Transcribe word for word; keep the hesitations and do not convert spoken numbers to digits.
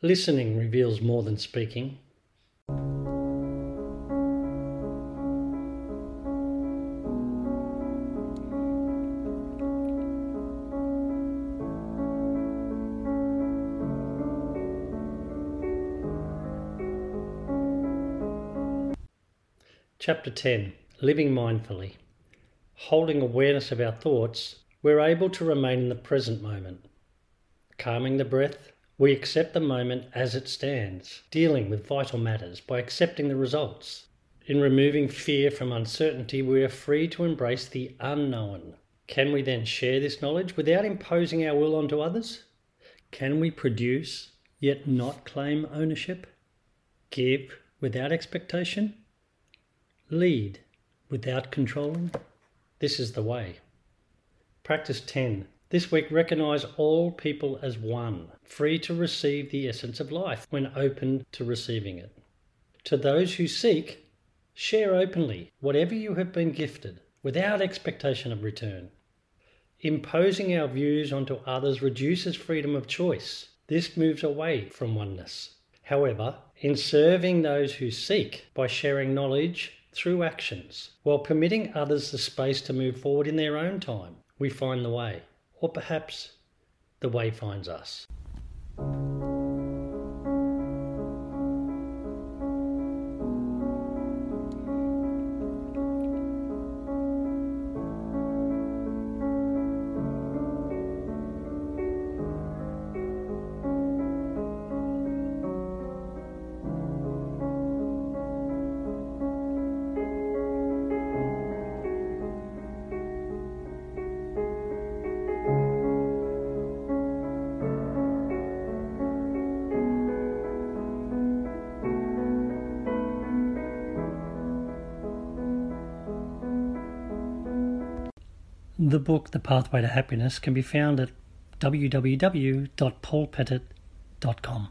Listening reveals more than speaking. Chapter ten, Living Mindfully. Holding awareness of our thoughts, we're able to remain in the present moment. Calming the breath, we accept the moment as it stands, dealing with vital matters by accepting the results. In removing fear from uncertainty, we are free to embrace the unknown. Can we then share this knowledge without imposing our will onto others? Can we produce, yet not claim ownership? Give without expectation? Lead without controlling? This is the way. Practice ten. This week, recognize all people as one, free to receive the essence of life when open to receiving it. To those who seek, share openly whatever you have been gifted, without expectation of return. Imposing our views onto others reduces freedom of choice. This moves away from oneness. However, in serving those who seek by sharing knowledge through actions, while permitting others the space to move forward in their own time, we find the way. Or perhaps the way finds us. The book, The Pathway to Happiness, can be found at w w w dot paul pettit dot com.